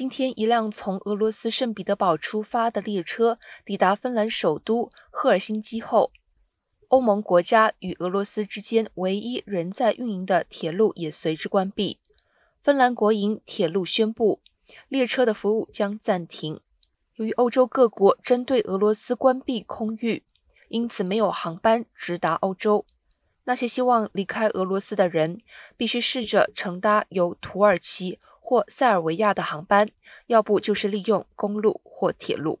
今天，一辆从俄罗斯圣彼得堡出发的列车抵达芬兰首都赫尔辛基后，欧盟国家与俄罗斯之间唯一仍在运营的铁路也随之关闭。芬兰国营铁路宣布，列车的服务将暂停。由于欧洲各国针对俄罗斯关闭空域，因此没有航班直达欧洲。那些希望离开俄罗斯的人必须试着乘搭由土耳其或塞尔维亚的航班，要不就是利用公路或铁路。